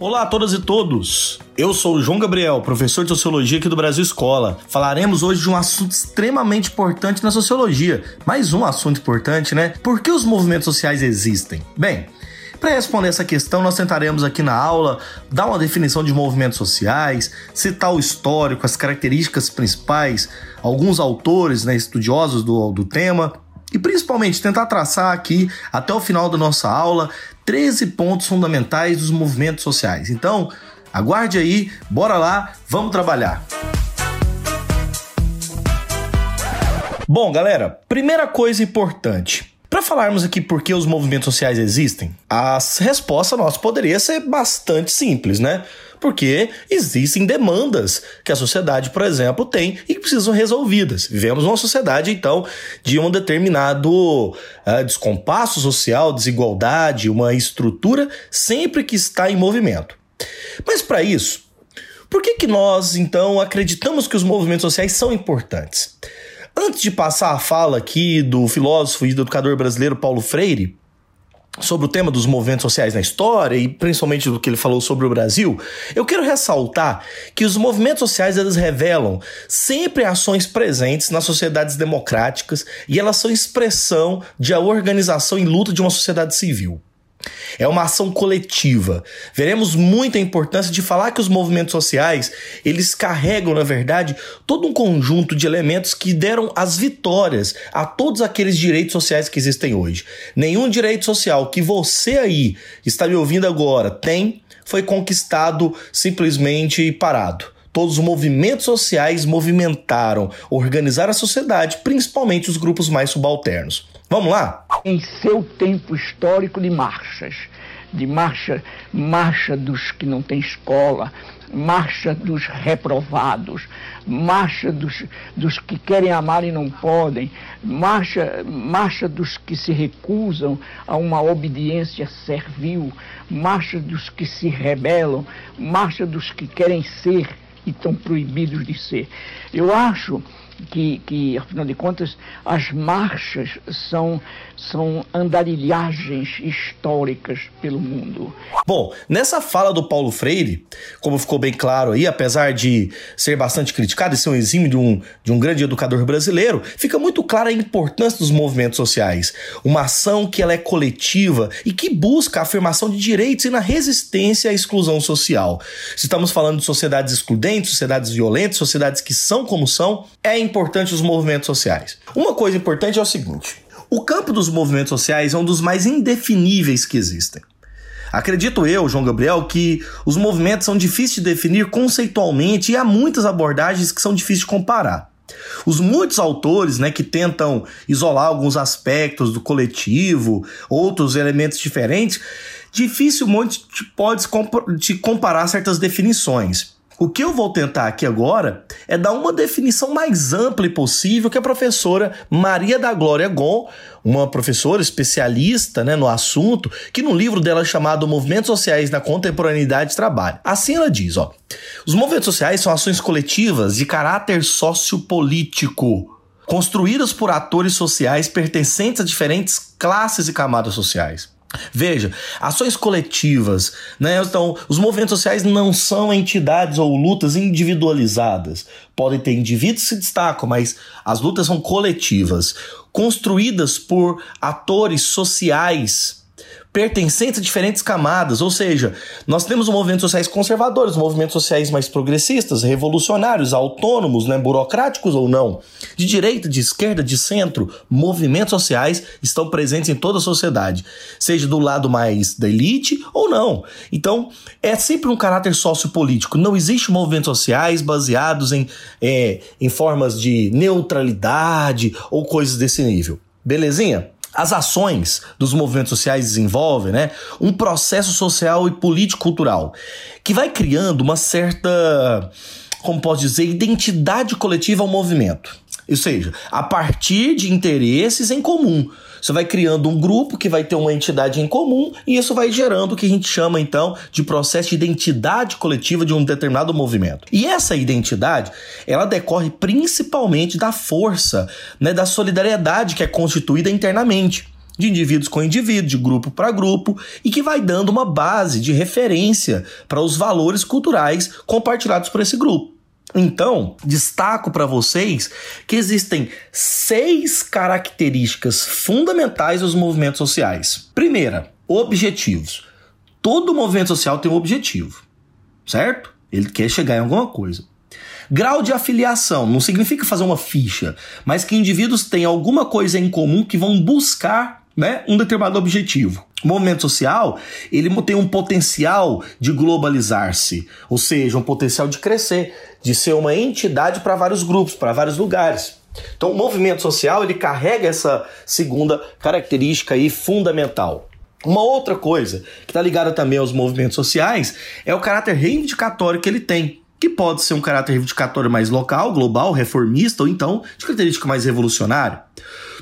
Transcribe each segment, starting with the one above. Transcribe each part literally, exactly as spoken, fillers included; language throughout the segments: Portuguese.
Olá a todas e todos! Eu sou o João Gabriel, professor de Sociologia aqui do Brasil Escola. Falaremos hoje de um assunto extremamente importante na Sociologia. Mais um assunto importante, né? Por que os movimentos sociais existem? Bem, para responder essa questão, nós tentaremos aqui na aula dar uma definição de movimentos sociais, citar o histórico, as características principais, alguns autores, né, estudiosos do, do tema, e principalmente tentar traçar aqui, até o final da nossa aula, treze pontos fundamentais dos movimentos sociais. Então, aguarde aí, bora lá, vamos trabalhar! Bom, galera, primeira coisa importante. Para falarmos aqui por que os movimentos sociais existem, a resposta nossa poderia ser bastante simples, né? Porque existem demandas que a sociedade, por exemplo, tem e que precisam ser resolvidas. Vivemos uma sociedade, então, de um determinado uh, descompasso social, desigualdade, uma estrutura sempre que está em movimento. Mas para isso, por que que nós, então, acreditamos que os movimentos sociais são importantes? Antes de passar a fala aqui do filósofo e do educador brasileiro Paulo Freire sobre o tema dos movimentos sociais na história e principalmente do que ele falou sobre o Brasil, eu quero ressaltar que os movimentos sociais eles revelam sempre ações presentes nas sociedades democráticas e elas são expressão de a organização e luta de uma sociedade civil. É uma ação coletiva. Veremos muita importância de falar que os movimentos sociais, eles carregam, na verdade, todo um conjunto de elementos que deram as vitórias a todos aqueles direitos sociais que existem hoje. Nenhum direito social que você aí, está me ouvindo agora, tem, foi conquistado simplesmente e parado. Todos os movimentos sociais movimentaram, organizaram a sociedade, principalmente os grupos mais subalternos. Vamos lá? Em seu tempo histórico de marchas, de marcha, marcha dos que não têm escola, marcha dos reprovados, marcha dos, dos que querem amar e não podem, marcha, marcha dos que se recusam a uma obediência servil, marcha dos que se rebelam, marcha dos que querem ser e estão proibidos de ser. Eu acho que, que, afinal de contas, as marchas são, são andarilhagens históricas pelo mundo. Bom, nessa fala do Paulo Freire, como ficou bem claro aí, apesar de ser bastante criticado e ser um exímio de um, de um grande educador brasileiro, fica muito clara a importância dos movimentos sociais. Uma ação que ela é coletiva e que busca a afirmação de direitos e na resistência à exclusão social. Se estamos falando de sociedades excludentes, sociedades violentas, sociedades que são como são, é importante os movimentos sociais. Uma coisa importante é o seguinte: o campo dos movimentos sociais é um dos mais indefiníveis que existem. Acredito eu, João Gabriel, que os movimentos são difíceis de definir conceitualmente e há muitas abordagens que são difíceis de comparar. Os muitos autores, né, que tentam isolar alguns aspectos do coletivo, outros elementos diferentes, dificilmente pode te comparar certas definições. O que eu vou tentar aqui agora é dar uma definição mais ampla e possível que a professora Maria da Glória Gohn, uma professora especialista, né, no assunto, que no livro dela chamado Movimentos Sociais na Contemporaneidade trabalha. Assim ela diz, ó: os movimentos sociais são ações coletivas de caráter sociopolítico, construídas por atores sociais pertencentes a diferentes classes e camadas sociais. Veja, ações coletivas, né? Então, os movimentos sociais não são entidades ou lutas individualizadas. Podem ter indivíduos que se destacam, mas as lutas são coletivas, construídas por atores sociais pertencentes a diferentes camadas. Ou seja, nós temos movimentos sociais conservadores, movimentos sociais mais progressistas, revolucionários, autônomos, né? Burocráticos ou não, de direita, de esquerda, de centro. Movimentos sociais estão presentes em toda a sociedade, seja do lado mais da elite ou não. Então, é sempre um caráter sociopolítico. Não existe movimentos sociais baseados em, é, em formas de neutralidade ou coisas desse nível. Belezinha? As ações dos movimentos sociais desenvolvem, né, um processo social e político-cultural que vai criando uma certa, como posso dizer, identidade coletiva ao movimento. Ou seja, a partir de interesses em comum. Você vai criando um grupo que vai ter uma entidade em comum e isso vai gerando o que a gente chama, então, de processo de identidade coletiva de um determinado movimento. E essa identidade, ela decorre principalmente da força, né, da solidariedade que é constituída internamente. de indivíduos com indivíduos, de grupo para grupo, e que vai dando uma base de referência para os valores culturais compartilhados por esse grupo. Então, destaco para vocês que existem seis características fundamentais dos movimentos sociais. Primeira, objetivos. Todo movimento social tem um objetivo, certo? Ele quer chegar em alguma coisa. Grau de afiliação não significa fazer uma ficha, mas que indivíduos têm alguma coisa em comum que vão buscar, né, um determinado objetivo. O movimento social, ele tem um potencial de globalizar-se, ou seja, um potencial de crescer, de ser uma entidade para vários grupos, para vários lugares. Então, o movimento social, ele carrega essa segunda característica aí fundamental. Uma outra coisa que está ligada também aos movimentos sociais é o caráter reivindicatório que ele tem, que pode ser um caráter reivindicatório mais local, global, reformista, ou então de característica mais revolucionária.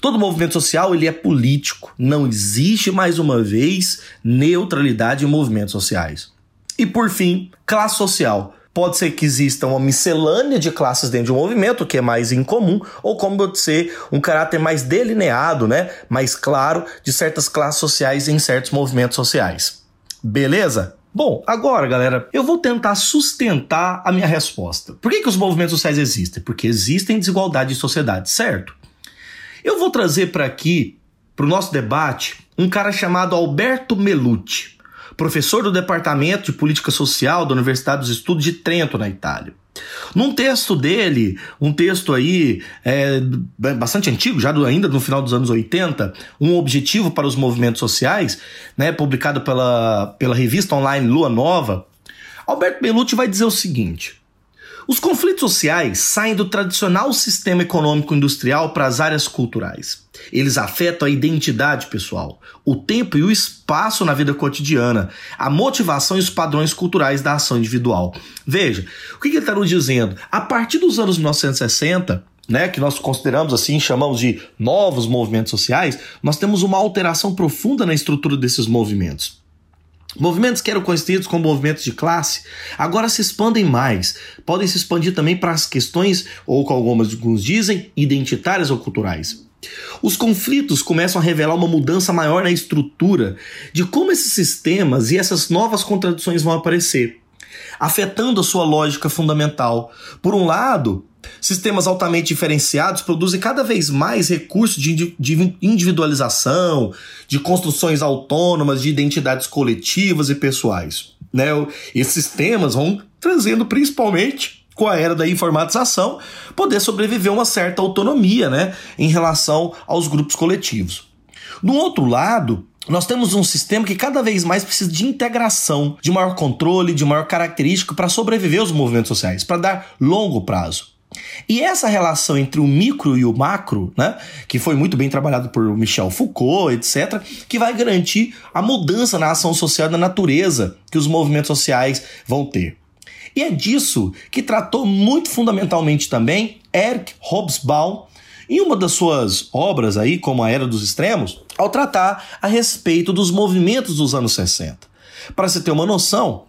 Todo movimento social, ele é político. Não existe, mais uma vez, neutralidade em movimentos sociais. E, por fim, classe social. Pode ser que exista uma miscelânea de classes dentro de um movimento, que é mais incomum, ou como pode ser um caráter mais delineado, né, mais claro, de certas classes sociais em certos movimentos sociais. Beleza? Bom, agora, galera, eu vou tentar sustentar a minha resposta. Por que que os movimentos sociais existem? Porque existem desigualdade em sociedade, certo? Eu vou trazer para aqui, para o nosso debate, um cara chamado Alberto Melucci, professor do Departamento de Política Social da Universidade dos Estudos de Trento, na Itália. Num texto dele, um texto aí é, bastante antigo, já do, ainda no final dos anos oitenta, um objetivo para os movimentos sociais, né, publicado pela, pela revista online Lua Nova, Alberto Melucci vai dizer o seguinte: os conflitos sociais saem do tradicional sistema econômico-industrial para as áreas culturais. Eles afetam a identidade pessoal, o tempo e o espaço na vida cotidiana, a motivação e os padrões culturais da ação individual. Veja, o que ele está nos dizendo? A partir dos anos mil novecentos e sessenta, né, que nós consideramos assim, chamamos de novos movimentos sociais, nós temos uma alteração profunda na estrutura desses movimentos. Movimentos que eram conhecidos como movimentos de classe, agora se expandem mais. Podem se expandir também para as questões, ou como alguns dizem, identitárias ou culturais. Os conflitos começam a revelar uma mudança maior na estrutura de como esses sistemas e essas novas contradições vão aparecer, afetando a sua lógica fundamental. Por um lado, sistemas altamente diferenciados produzem cada vez mais recursos de individualização, de construções autônomas, de identidades coletivas e pessoais, né? Esses sistemas vão trazendo, principalmente com a era da informatização, poder sobreviver uma certa autonomia, né, em relação aos grupos coletivos. Do outro lado, nós temos um sistema que cada vez mais precisa de integração, de maior controle, de maior característica para sobreviver aos movimentos sociais, para dar longo prazo. E essa relação entre o micro e o macro, né, que foi muito bem trabalhado por Michel Foucault, etcétera, que vai garantir a mudança na ação social da natureza que os movimentos sociais vão ter. E é disso que tratou muito fundamentalmente também Eric Hobsbawm em uma das suas obras aí, como A Era dos Extremos, ao tratar a respeito dos movimentos dos anos sessenta. Para se ter uma noção,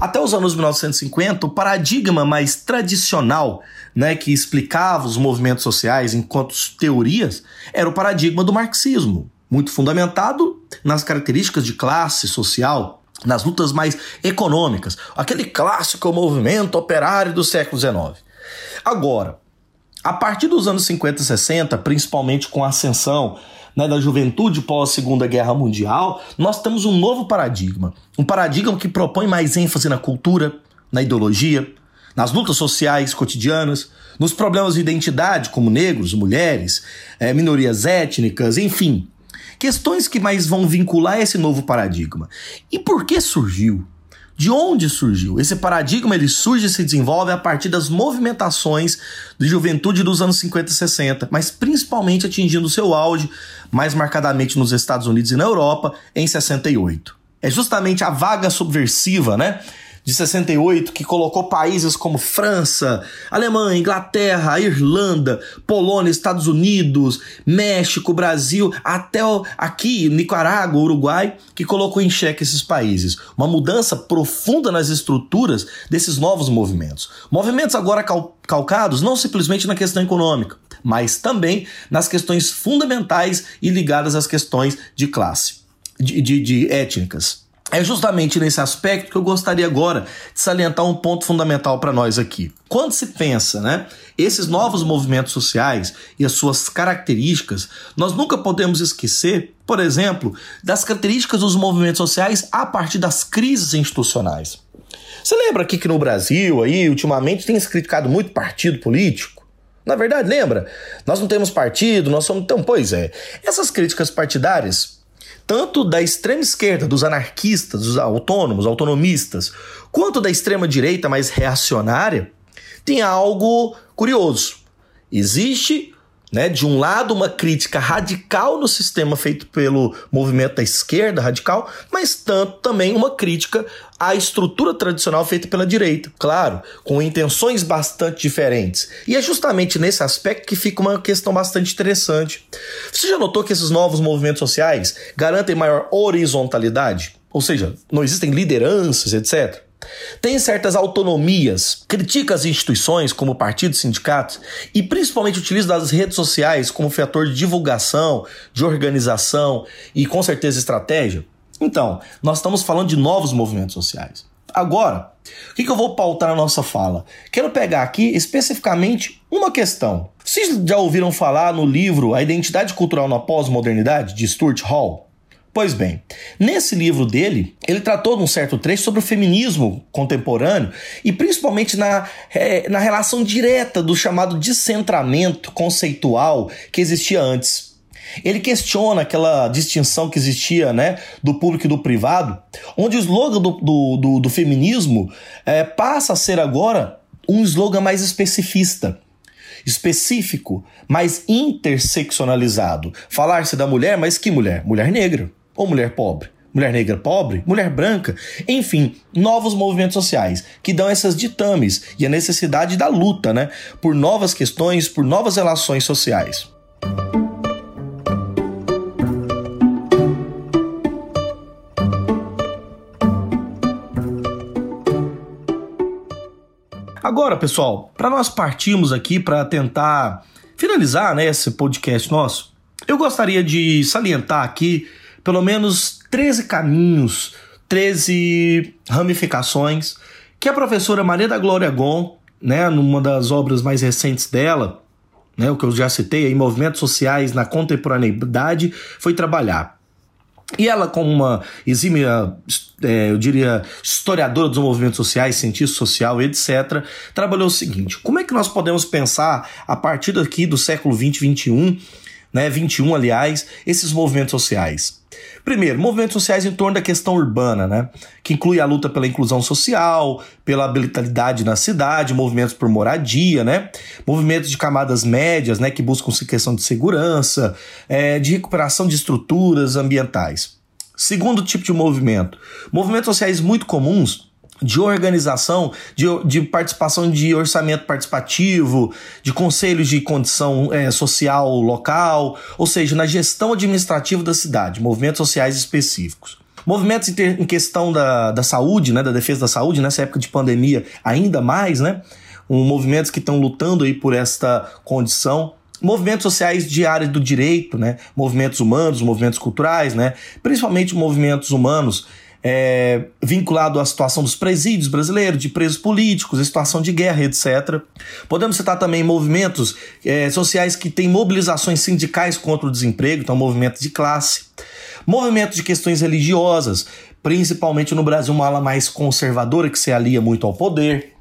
até os anos mil novecentos e cinquenta, o paradigma mais tradicional, né, que explicava os movimentos sociais enquanto teorias, era o paradigma do marxismo, muito fundamentado nas características de classe social, nas lutas mais econômicas, aquele clássico movimento operário do século dezenove. Agora, a partir dos anos cinquenta e sessenta, principalmente com a ascensão, né, da juventude pós-Segunda Guerra Mundial, nós temos um novo paradigma. Um paradigma que propõe mais ênfase na cultura, na ideologia, nas lutas sociais cotidianas, nos problemas de identidade, como negros, mulheres, é, minorias étnicas, enfim. Questões que mais vão vincular esse novo paradigma. E por que surgiu? De onde surgiu? Esse paradigma, ele surge e se desenvolve a partir das movimentações de juventude dos anos cinquenta e sessenta, mas principalmente atingindo seu auge, mais marcadamente nos Estados Unidos e na Europa, em sessenta e oito. É justamente a vaga subversiva, né, de sessenta e oito, que colocou países como França, Alemanha, Inglaterra, Irlanda, Polônia, Estados Unidos, México, Brasil, até aqui, Nicarágua, Uruguai, que colocou em xeque esses países. Uma mudança profunda nas estruturas desses novos movimentos. Movimentos agora cal- calcados não simplesmente na questão econômica, mas também nas questões fundamentais e ligadas às questões de classe, de, de, de étnicas. É justamente nesse aspecto que eu gostaria agora de salientar um ponto fundamental para nós aqui. Quando se pensa, né, esses novos movimentos sociais e as suas características, nós nunca podemos esquecer, por exemplo, das características dos movimentos sociais a partir das crises institucionais. Você lembra aqui que no Brasil, aí, ultimamente, tem se criticado muito partido político? Na verdade, lembra? Nós não temos partido, nós somos... Então, pois é, essas críticas partidárias, tanto da extrema esquerda, dos anarquistas, dos autônomos, autonomistas, quanto da extrema direita mais reacionária, tem algo curioso. Existe, né, de um lado, uma crítica radical no sistema feito pelo movimento da esquerda radical, mas tanto também uma crítica à estrutura tradicional feita pela direita, claro, com intenções bastante diferentes. E é justamente nesse aspecto que fica uma questão bastante interessante. Você já notou que esses novos movimentos sociais garantem maior horizontalidade? Ou seja, não existem lideranças, etcétera. Tem certas autonomias, critica as instituições como partidos, sindicatos e principalmente utiliza as redes sociais como fator de divulgação, de organização e com certeza estratégia. Então, nós estamos falando de novos movimentos sociais. Agora, o que eu vou pautar na nossa fala? Quero pegar aqui especificamente uma questão. Vocês já ouviram falar no livro A Identidade Cultural na Pós-Modernidade, de Stuart Hall? Pois bem, nesse livro dele, ele tratou de um certo trecho sobre o feminismo contemporâneo e principalmente na, é, na relação direta do chamado descentramento conceitual que existia antes. Ele questiona aquela distinção que existia, né, do público e do privado, onde o slogan do, do, do, do feminismo é, passa a ser agora um slogan mais especificista. específico, mas interseccionalizado. Falar-se da mulher, mas que mulher? Mulher negra ou mulher pobre? Mulher negra pobre? Mulher branca? Enfim, novos movimentos sociais que dão essas ditames e a necessidade da luta, né, por novas questões, por novas relações sociais. Agora, pessoal, para nós partirmos aqui para tentar finalizar, né, esse podcast nosso, eu gostaria de salientar aqui pelo menos treze caminhos, treze ramificações que a professora Maria da Glória Gohn, né, numa das obras mais recentes dela, né, o que eu já citei, aí, Movimentos Sociais na Contemporaneidade, foi trabalhar. E ela, como uma exímia, é, eu diria, historiadora dos movimentos sociais, cientista social, etcétera, trabalhou o seguinte: como é que nós podemos pensar, a partir daqui do século vinte, vinte e um, né, vinte e um, aliás, esses movimentos sociais? Primeiro, movimentos sociais em torno da questão urbana, né, que inclui a luta pela inclusão social, pela habitabilidade na cidade, movimentos por moradia, né, movimentos de camadas médias, né, que buscam questão de segurança, é, de recuperação de estruturas ambientais. Segundo tipo de movimento, movimentos sociais muito comuns de organização, de, de participação de orçamento participativo, de conselhos de condição é, social local, ou seja, na gestão administrativa da cidade, movimentos sociais específicos. Movimentos em, ter, em questão da, da saúde, né, da defesa da saúde, nessa época de pandemia ainda mais, né, um, movimentos que estão lutando aí por esta condição. Movimentos sociais de área do direito, né, movimentos humanos, movimentos culturais, né, principalmente movimentos humanos, É, vinculado à situação dos presídios brasileiros, de presos políticos, a situação de guerra, etcétera. Podemos citar também movimentos é, sociais que têm mobilizações sindicais contra o desemprego, então movimento de classe. Movimentos de questões religiosas, principalmente no Brasil uma ala mais conservadora que se alia muito ao poder.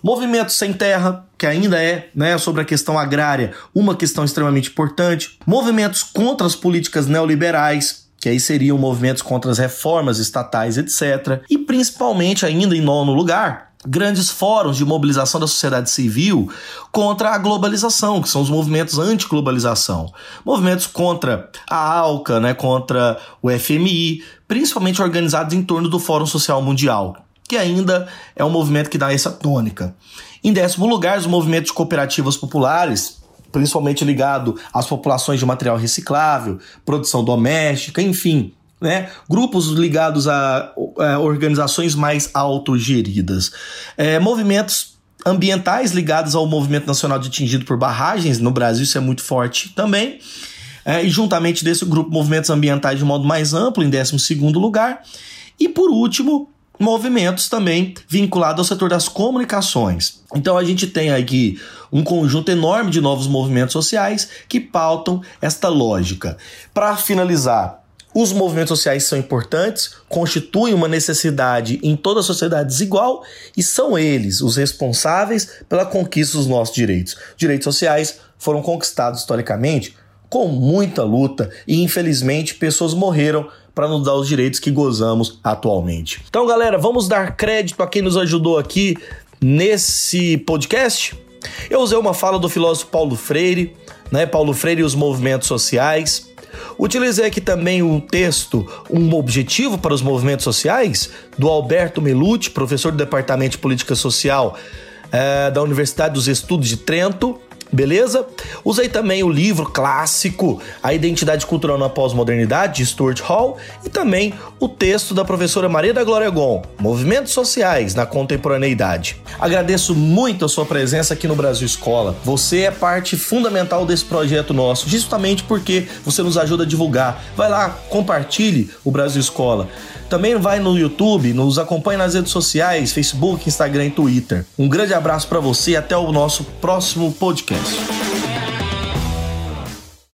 Movimentos sem terra, que ainda é, né, sobre a questão agrária, uma questão extremamente importante. Movimentos contra as políticas neoliberais, que aí seriam movimentos contra as reformas estatais, etcétera. E principalmente, ainda em nono lugar, grandes fóruns de mobilização da sociedade civil contra a globalização, que são os movimentos anti-globalização. Movimentos contra a ALCA, né, contra o F M I, principalmente organizados em torno do Fórum Social Mundial, que ainda é um movimento que dá essa tônica. Em décimo lugar, os movimentos de cooperativas populares, principalmente ligado às populações de material reciclável, produção doméstica, enfim, né? Grupos ligados a, a organizações mais autogeridas. É, movimentos ambientais ligadas ao movimento nacional de atingido por barragens, no Brasil isso é muito forte também, é, e juntamente desse grupo movimentos ambientais de modo mais amplo, em décimo segundo lugar, e por último, movimentos também vinculados ao setor das comunicações. Então a gente tem aqui um conjunto enorme de novos movimentos sociais que pautam esta lógica. Para finalizar, os movimentos sociais são importantes, constituem uma necessidade em toda a sociedade desigual e são eles os responsáveis pela conquista dos nossos direitos. Direitos sociais foram conquistados historicamente com muita luta e, infelizmente, pessoas morreram para nos dar os direitos que gozamos atualmente. Então, galera, vamos dar crédito a quem nos ajudou aqui nesse podcast? Eu usei uma fala do filósofo Paulo Freire, né? Paulo Freire e os movimentos sociais. Utilizei aqui também um texto, um objetivo para os movimentos sociais, do Alberto Melucci, professor do Departamento de Política Social é, da Universidade dos Estudos de Trento. Beleza? Usei também o livro clássico A Identidade Cultural na Pós-Modernidade, de Stuart Hall, e também o texto da professora Maria da Glória Gohn, Movimentos Sociais na Contemporaneidade. Agradeço muito a sua presença aqui no Brasil Escola. Você é parte fundamental desse projeto nosso, justamente porque você nos ajuda a divulgar. Vai lá, compartilhe o Brasil Escola. Também vai no YouTube, nos acompanhe nas redes sociais, Facebook, Instagram e Twitter. Um grande abraço para você e até o nosso próximo podcast.